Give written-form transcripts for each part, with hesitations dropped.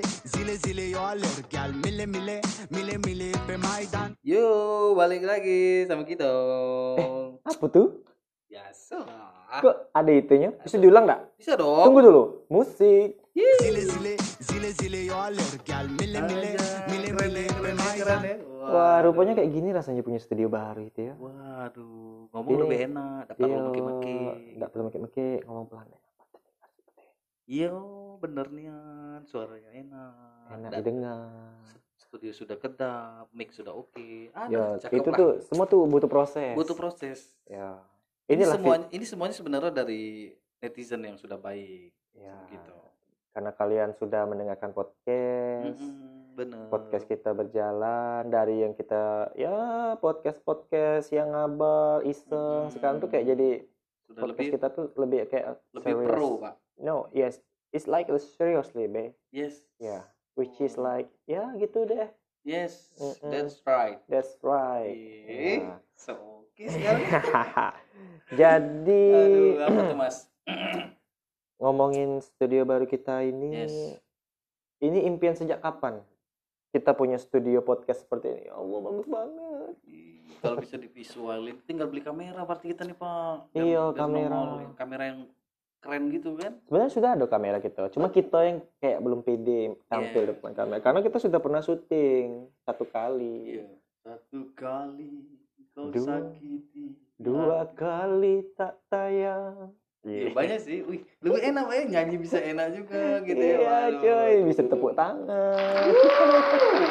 zile, zile zile yoler gal mile mile mile mile pe maidan. Yo, balik lagi sama kita. Apa tuh? Biasa. Kok ada itunya? Bisa diulang enggak? Bisa dong. Tunggu dulu. Musik. Zile zile zile zile yoler gal mile mile mile mile pe maidan. Wah, rupanya kayak gini rasanya punya studio baru itu ya. Waduh, ngomong lebih enak, enggak perlu meki-meki. Enggak perlu meki-meki, ngomong pelan. Iya, bener nian, suaranya enak didengar. Studio sudah kedap, mic sudah oke. Ada ya, itu lah. Tuh semua tuh butuh proses. Butuh proses. Ya. Ini semuanya sebenarnya dari netizen yang sudah baik. Ya. Gitu. Karena kalian sudah mendengarkan podcast. Bener. Podcast kita berjalan dari yang kita ya podcast yang ngabal iseng. Sekarang tuh kayak jadi sudah podcast lebih, kita tuh lebih kayak lebih serious. Pro, Pak. No, yes, it's like seriously, babe. Yes. Yeah, which is like, ya gitu deh. Yes, that's right. That's right. Yeah. So, oke sekali. Jadi, aduh, apa tuh, Mas? Ngomongin studio baru kita ini. Yes. Ini impian sejak kapan? Kita punya studio podcast seperti ini. Allah, bagus banget. Kalau bisa divisualin, tinggal beli kamera berarti kita nih, Pak. Iya, kamera yang keren gitu kan? Sebenarnya sudah ada kamera kita, cuma kita yang kayak belum pede tampil depan kamera. Karena kita sudah pernah syuting satu kali. Yeah. Satu kali kau sakiti, dua kali tak tayang. Iya banyak sih. Wih, lebih enak ya nyanyi bisa enak juga gitu ya. Iya coy, bisa tepuk tangan.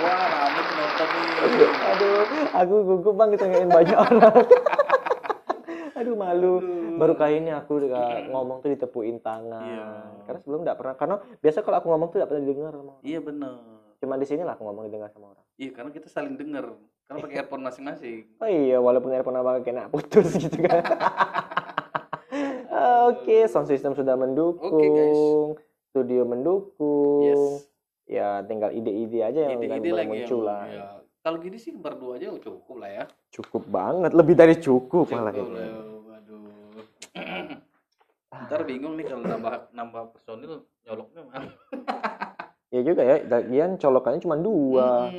Wah, ramai penonton nih. Aduh, aku gugup banget nyanyiin banyak orang. Aduh malu. Baru kali ini aku ngomong tuh ditepuin tangan. Iya. Karena sebelum enggak pernah. Karena biasa kalau aku ngomong tuh enggak pernah didengar sama orang. Iya benar. Cuma di sini lah aku ngomong didengar sama orang. Iya, karena kita saling dengar. Karena pakai earphone masing-masing. Oh iya, walaupun earphone abang kena putus gitu kan. Oke, sound system sudah mendukung. Okay, guys. Studio mendukung. Yes. Ya, tinggal ide-ide aja yang mulai muncul lah. Ya. Kalau gini sih berdua aja cukup lah ya. Cukup banget, lebih dari cukup malah ini. Ya. Ntar bingung nih kalau nambah personil nyoloknya mah. Ya juga ya, lagian colokannya cuma dua.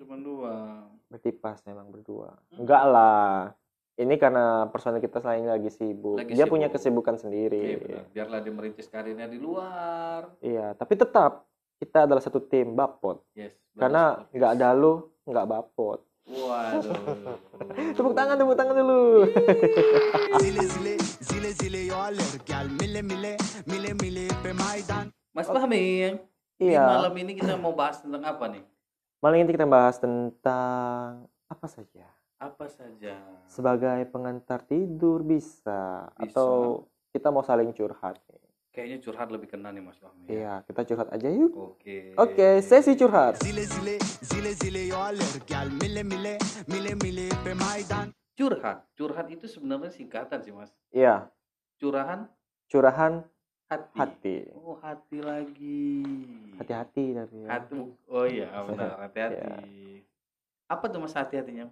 Cuma dua. Bertipas memang berdua. Enggak lah. Ini karena personil kita selain lagi sibuk. Dia sibuk. Punya kesibukan sendiri. Iya, biarlah dia merintis karirnya di luar. Iya, tapi tetap kita adalah satu tim Bapot. Yes. Karena enggak ada lu, enggak Bapot. Waduh. Tepuk tangan dulu. Mas Fahmi, iya. Malam ini kita mau bahas tentang apa nih? Malam ini kita bahas tentang apa saja? Apa saja? Sebagai pengantar tidur bisa. Atau kita mau saling curhat nih. Kayaknya curhat lebih kena nih Mas Fahmi. Iya, kita curhat aja yuk. Oke, sesi curhat. Curhat itu sebenarnya singkatan sih Mas. Iya. Curahan hati. Oh, hati lagi. Hati-hati tapi ya. Oh iya, benar, hati-hati. Ya. Apa tuh Mas hati-hatinya?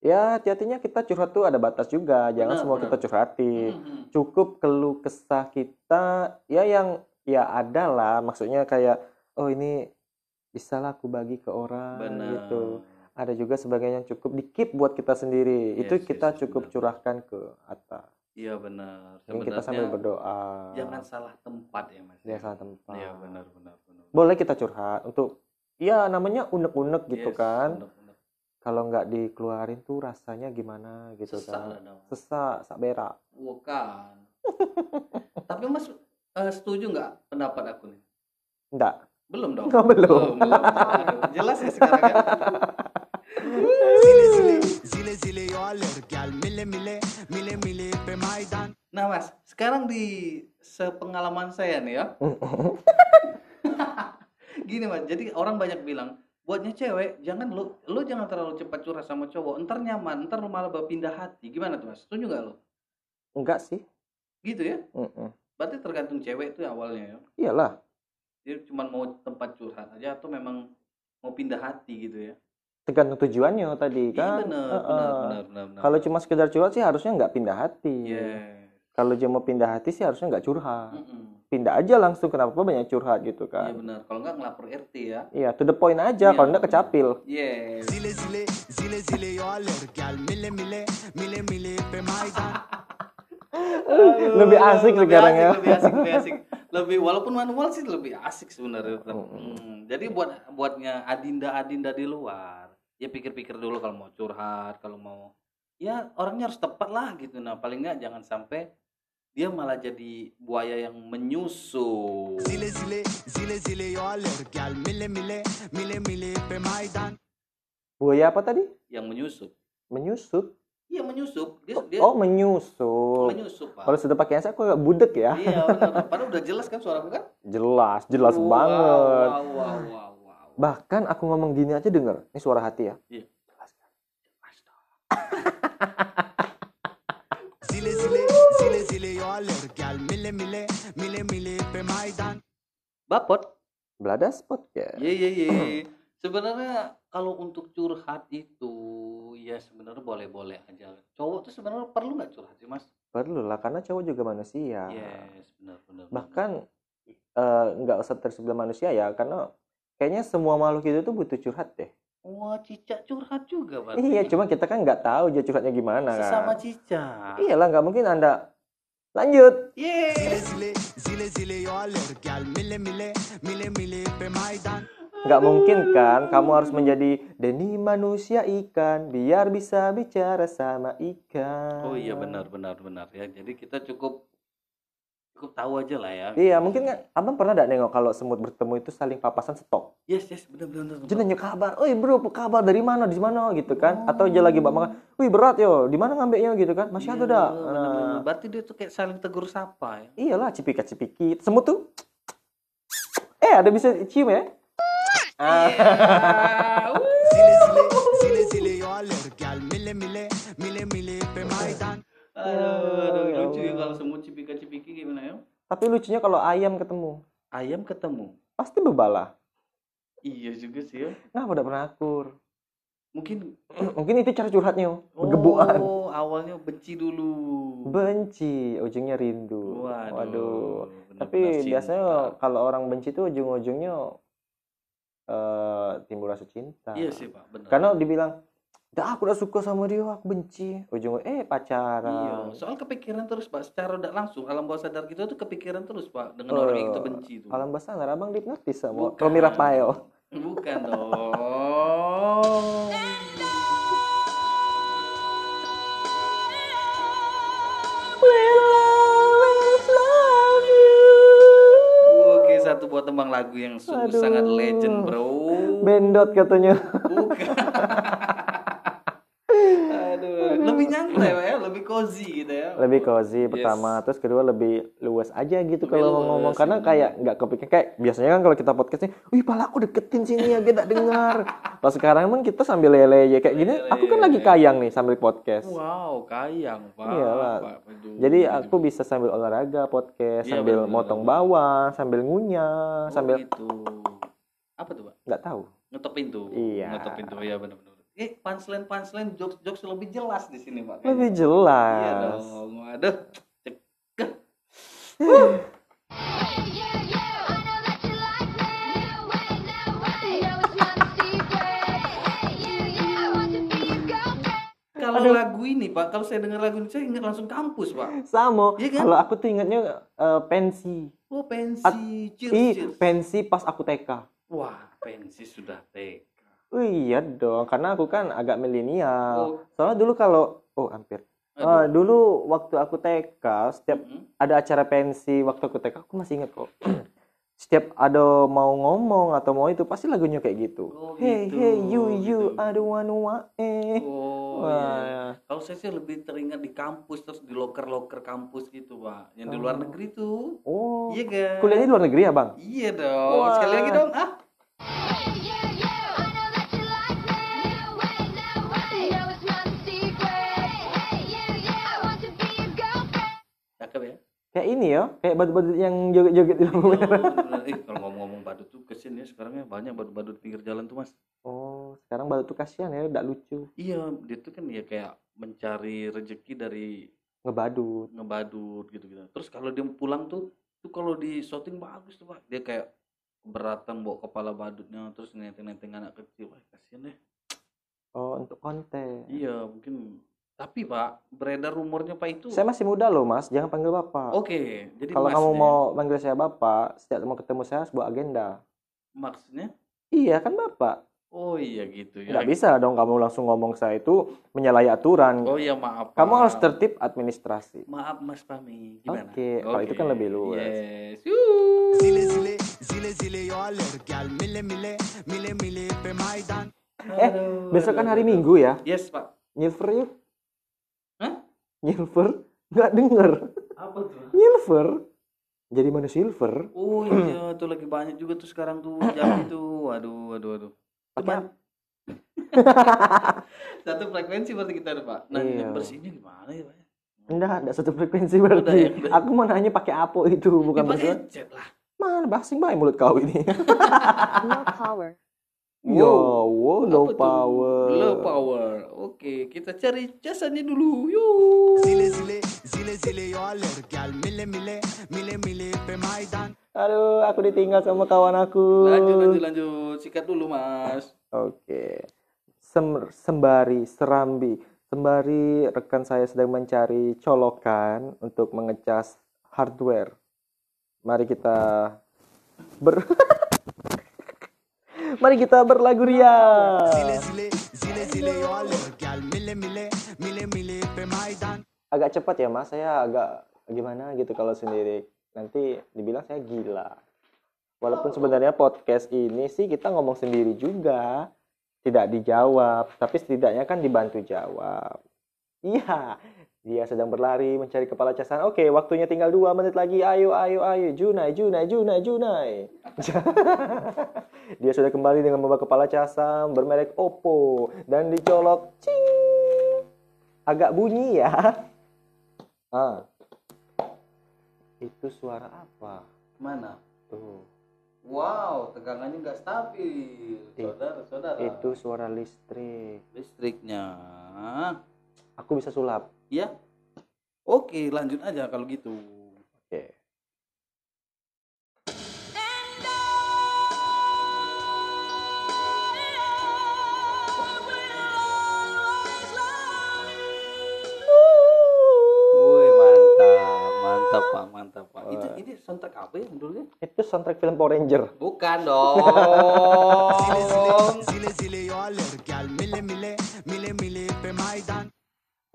Ya, hati-hatinya kita curhat tuh ada batas juga. Jangan kita curhati. Cukup keluh kesah kita ya yang ya ada lah. Maksudnya kayak oh ini bisalah aku bagi ke orang. Bener. Gitu. Ada juga sebagian yang cukup di-keep buat kita sendiri. Yes, itu kita cukup bener. Curahkan ke atas. Iya benar. Ini kita sambil berdoa. Jangan salah tempat ya Mas. Jangan salah tempat. Iya benar. Boleh kita curhat untuk ya namanya unek-unek gitu kan. Bener. Kalau nggak dikeluarin tuh rasanya gimana gitu kan? Sesak berak. Bukan. Tapi Mas setuju nggak pendapat aku nih? Nggak. Belum dong. Nggak belum. Jelas ya sekarang ya. Nah Mas, sekarang di sepengalaman saya nih ya. Gini Mas, jadi orang banyak bilang. Buatnya cewek, jangan lu jangan terlalu cepat curhat sama cowok. Entar nyaman, entar lu malah berpindah hati. Gimana tuh Mas? Setuju nggak lu? Enggak sih. Gitu ya? Berarti tergantung cewek itu awalnya ya? Iyalah. Dia cuma mau tempat curhat aja atau memang mau pindah hati gitu ya? Tergantung tujuannya tadi kan? Iya benar. Kalau cuma sekedar curhat sih harusnya nggak pindah hati. Yes. Kalau dia mau pindah hati sih harusnya nggak curhat. pindah aja langsung, kenapa banyak curhat gitu kan. Iya benar, kalau enggak ngelapor RT ya. Iya, to the point aja, kalau enggak kecapil. Iya. Lebih asik sekarang ya. Lebih asik. Lebih, walaupun manual sih lebih asik sebenarnya. Jadi buatnya adinda-adinda di luar, ya pikir-pikir dulu kalau mau curhat, kalau mau ya orangnya harus tepat lah gitu. Nah, paling enggak jangan sampai dia malah jadi buaya yang menyusup. Buaya apa tadi? Yang menyusup. Menyusup? Iya menyusup. Dia oh menyusup. Menyusup Pak. Kalau sudah pakaian saya aku agak budek ya. Iya benar. Padahal udah jelas kan suaraku kan? Jelas wow, banget. Wow. Bahkan aku ngomong gini aja denger. Ini suara hati ya. Iya. Jelas kan? Jelas dong. Bapot Bladas Podcast. Iya. Sebenarnya kalau untuk curhat itu ya sebenarnya boleh-boleh aja. Cowok tuh sebenarnya perlu nggak curhat sih mas? Perlu lah, karena cowok juga manusia. Yes, benar. Bahkan nggak usah tersebut manusia ya, karena kayaknya semua makhluk itu tuh butuh curhat deh. Wah, cicak curhat juga berarti. Iya, cuma kita kan nggak tahu dia curhatnya gimana kan. Sesama cicak. Iyalah, nggak mungkin Anda lanjut. Nggak mungkin kan, kamu harus menjadi Denny manusia ikan biar bisa bicara sama ikan. Oh iya benar ya. Jadi kita cukup tahu aja lah ya. Iya, mungkin kan abang pernah nggak nengok kalau semut bertemu itu saling papasan stop. Yes, benar. Dia nanya kabar, "Oi bro, apa kabar? Dari mana? Di mana?" gitu kan. Atau dia lagi bak makan, "Wih berat yo, di mana ngambeknya?" gitu kan. Masih ada dah. Berarti dia tuh kayak saling tegur sapa ya. Iyalah, cipika-cipiki. Semut tuh. Ada bisa cium ya. Lucu ya kalau semut cipika-cipiki gimana ya? Tapi lucunya kalau ayam ketemu pasti bebalah. Iya juga sih ya. Nah, udah pernah akur. Mungkin itu cara curhatnya. Bergebukan. Oh, awalnya benci dulu. Benci, ujungnya rindu. Waduh. Tapi biasanya kalau orang benci itu ujung-ujungnya timbul rasa cinta. Iya sih Pak, benar. Karena dibilang dah aku udah suka sama dia, aku benci. Ujungnya pacaran. Iya, soal kepikiran terus Pak, secara udah langsung alam bawah sadar kita tuh kepikiran terus Pak dengan orang yang kita benci tuh. Alam bawah sadar abang dihipnotis sama Romi Rafael. Bukan dong. Satu buat tembang lagu yang sungguh sangat legend bro. Bendot katanya. Bukan. Aduh. Lebih nyantai ya, lebih cozy gitu ya. Lebih cozy pertama, yes. Terus kedua lebih luas aja gitu kalau ngomong karena kayak nggak kepikiran kayak biasanya kan kalau kita podcast nih, wih pala aku deketin sini ya, gak dengar. Pas sekarang kan kita sambil lele ya kayak gini, aku kan lagi kayang nih sambil podcast. Wow, kayang Pak. Iyalah. Jadi aku bisa sambil olahraga podcast, iya, sambil motong bawang, sambil ngunyah, sambil gitu. Apa tuh Pak? Nggak tahu. Ngetok pintu. Iya. Ngetok pintu ya benar-benar. Punchline jokes lebih jelas di sini Pak. Lebih jelas. Iya dong. Aduh. Cekek. Kalau lagu ini Pak, kalau saya dengar lagu ini saya ingat langsung kampus Pak. Sama. Ya, kan? Kalau aku tuh ingatnya pensi. Oh pensi. Cheers. Pensi pas aku TK. Wah pensi sudah TK. Oh iya dong, karena aku kan agak milenial. Oh. Soalnya dulu kalau hampir. Dulu waktu aku TK setiap ada acara pensi waktu aku TK aku masih ingat kok. Setiap ada mau ngomong atau mau itu pasti lagunya kayak gitu. Oh, hey gitu. Hey you gitu. I don't wanna iya. Kalau saya sih lebih teringat di kampus terus di loker kampus gitu Pak. Yang di luar negeri tuh. Oh. Iya kan? Kuliahnya di luar negeri ya Bang? Iya dong. Wah. Sekali lagi dong. Ah. Cakep ya? Kayak ini ya, kayak badut-badut yang joget-joget di lampu merah. Kalau ngomong-ngomong badut tuh kasihan ya sekarang ya, banyak badut-badut pinggir jalan tuh mas. Oh, sekarang badut tuh kasihan ya, gak lucu. Iya, dia tuh kan ya kayak mencari rezeki dari ngebadut gitu-gitu. Terus kalau dia pulang tuh Itu kalau di shooting bagus tuh Pak, dia kayak keberatan bawa kepala badutnya terus nenteng-nenteng anak kecil. Wah kasihan deh. Oh untuk konten. Iya mungkin. Tapi Pak, beredar rumornya Pak itu. Saya masih muda loh Mas, jangan panggil Bapak. Oke. Jadi kalau kamu mau panggil saya Bapak, setiap mau ketemu saya sebuah agenda. Maksudnya? Iya kan Bapak. Oh iya gitu ya. Nggak gitu. Bisa dong kamu langsung ngomong saya itu menyalahi aturan. Oh iya maaf Pak. Kamu harus tertib administrasi. Maaf Mas Fahmi. Gimana? Oke. Kalau itu kan lebih luas. Yes. Besok kan hari Minggu ya? Yes Pak. Nyilver yuk. Hah? Nyilver? Nggak denger. Apa tuh? Nyilver. Jadi mana silver? Oh iya tuh lagi banyak juga tuh sekarang tuh jam itu. Waduh. Cuman satu frekuensi berarti kita ada Pak. Nah iya. Nyilver sini gimana ya Pak? Enggak satu frekuensi berarti. Udah. Aku mau nanya pakai apo itu bukan pakai jet lah. Mana basing banget mulut kau ini. No power. Wow, low power. Low power. Oke, kita cari jasanya dulu. Yuk. Halo, aku ditinggal sama kawan aku. Lanjut. Sikat dulu, Mas. Oke. Sembari rekan saya sedang mencari colokan untuk mengecas hardware. Mari kita berlagu ria. Agak cepat ya Mas, saya agak gimana gitu kalau sendiri. Nanti dibilang saya gila. Walaupun sebenarnya podcast ini sih kita ngomong sendiri juga. Tidak dijawab, tapi setidaknya kan dibantu jawab. Iya, dia sedang berlari mencari kepala casan. Oke, waktunya tinggal 2 menit lagi. Ayo. Junai. Dia sudah kembali dengan membawa kepala casan bermerek Oppo dan dicolok. Cing. Agak bunyi ya. Ah. Itu suara apa? Mana? Tuh. Wow, tegangannya nggak stabil. Saudara. Itu suara listrik. Listriknya. Aku bisa sulap. Iya. Oke, lanjut aja kalau gitu. Oke. Woi, mantap Pak. Ini soundtrack apa ya judulnya? Itu soundtrack film Power Ranger. Bukan dong.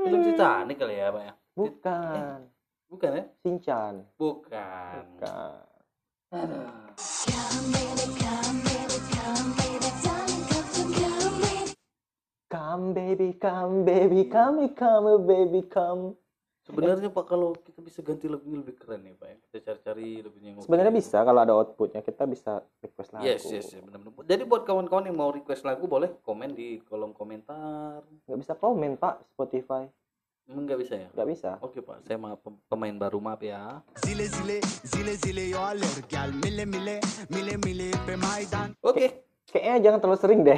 Film Titanic kali ya Pak ya? Bukan ya? Shinchan. Bukan. Come baby come. Sebenarnya Pak kalau kita bisa ganti lagunya lebih keren ya Pak ya? Kita cari-cari lagunya. Sebenarnya bisa kalau ada outputnya kita bisa request lagu. Yes, benar. Jadi buat kawan-kawan yang mau request lagu boleh komen di kolom komentar. Nggak bisa komen Pak Spotify. Enggak bisa ya? Enggak bisa. Oke Pak, saya maaf pemain baru maaf ya. Oke. Kayaknya jangan terlalu sering deh.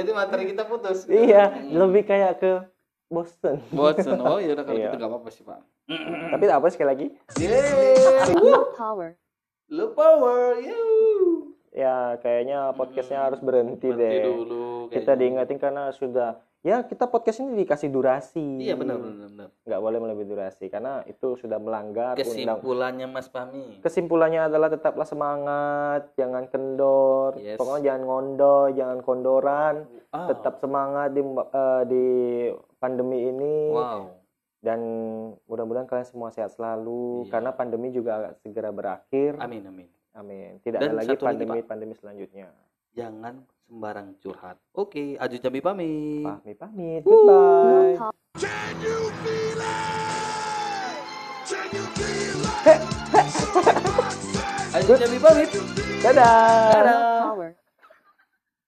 Jadi materi kita putus. Iya, lebih kayak ke bosen. Oh yaudah kalau gitu enggak apa-apa sih Pak. Tapi apa sekali lagi? Low power. Ya, kayaknya podcastnya harus berhenti deh. Dulu, kita diingatin karena sudah. Ya kita podcast ini dikasih durasi. Iya benar. Nggak boleh melebihi durasi karena itu sudah melanggar. Kesimpulannya Mas Fahmi. Kesimpulannya adalah tetaplah semangat, jangan kendor, pokoknya jangan ngondo, jangan kondoran, tetap semangat di pandemi ini. Wow. Dan mudah-mudahan kalian semua sehat selalu karena pandemi juga agak segera berakhir. Amin. Tidak dan ada lagi pandemi selanjutnya. Jangan sembarang curhat. Oke, Aju Jambi pamit. Fahmi pamit. Goodbye. Can you feel it? Can you feel it? Aju Jambi pamit. Dadah.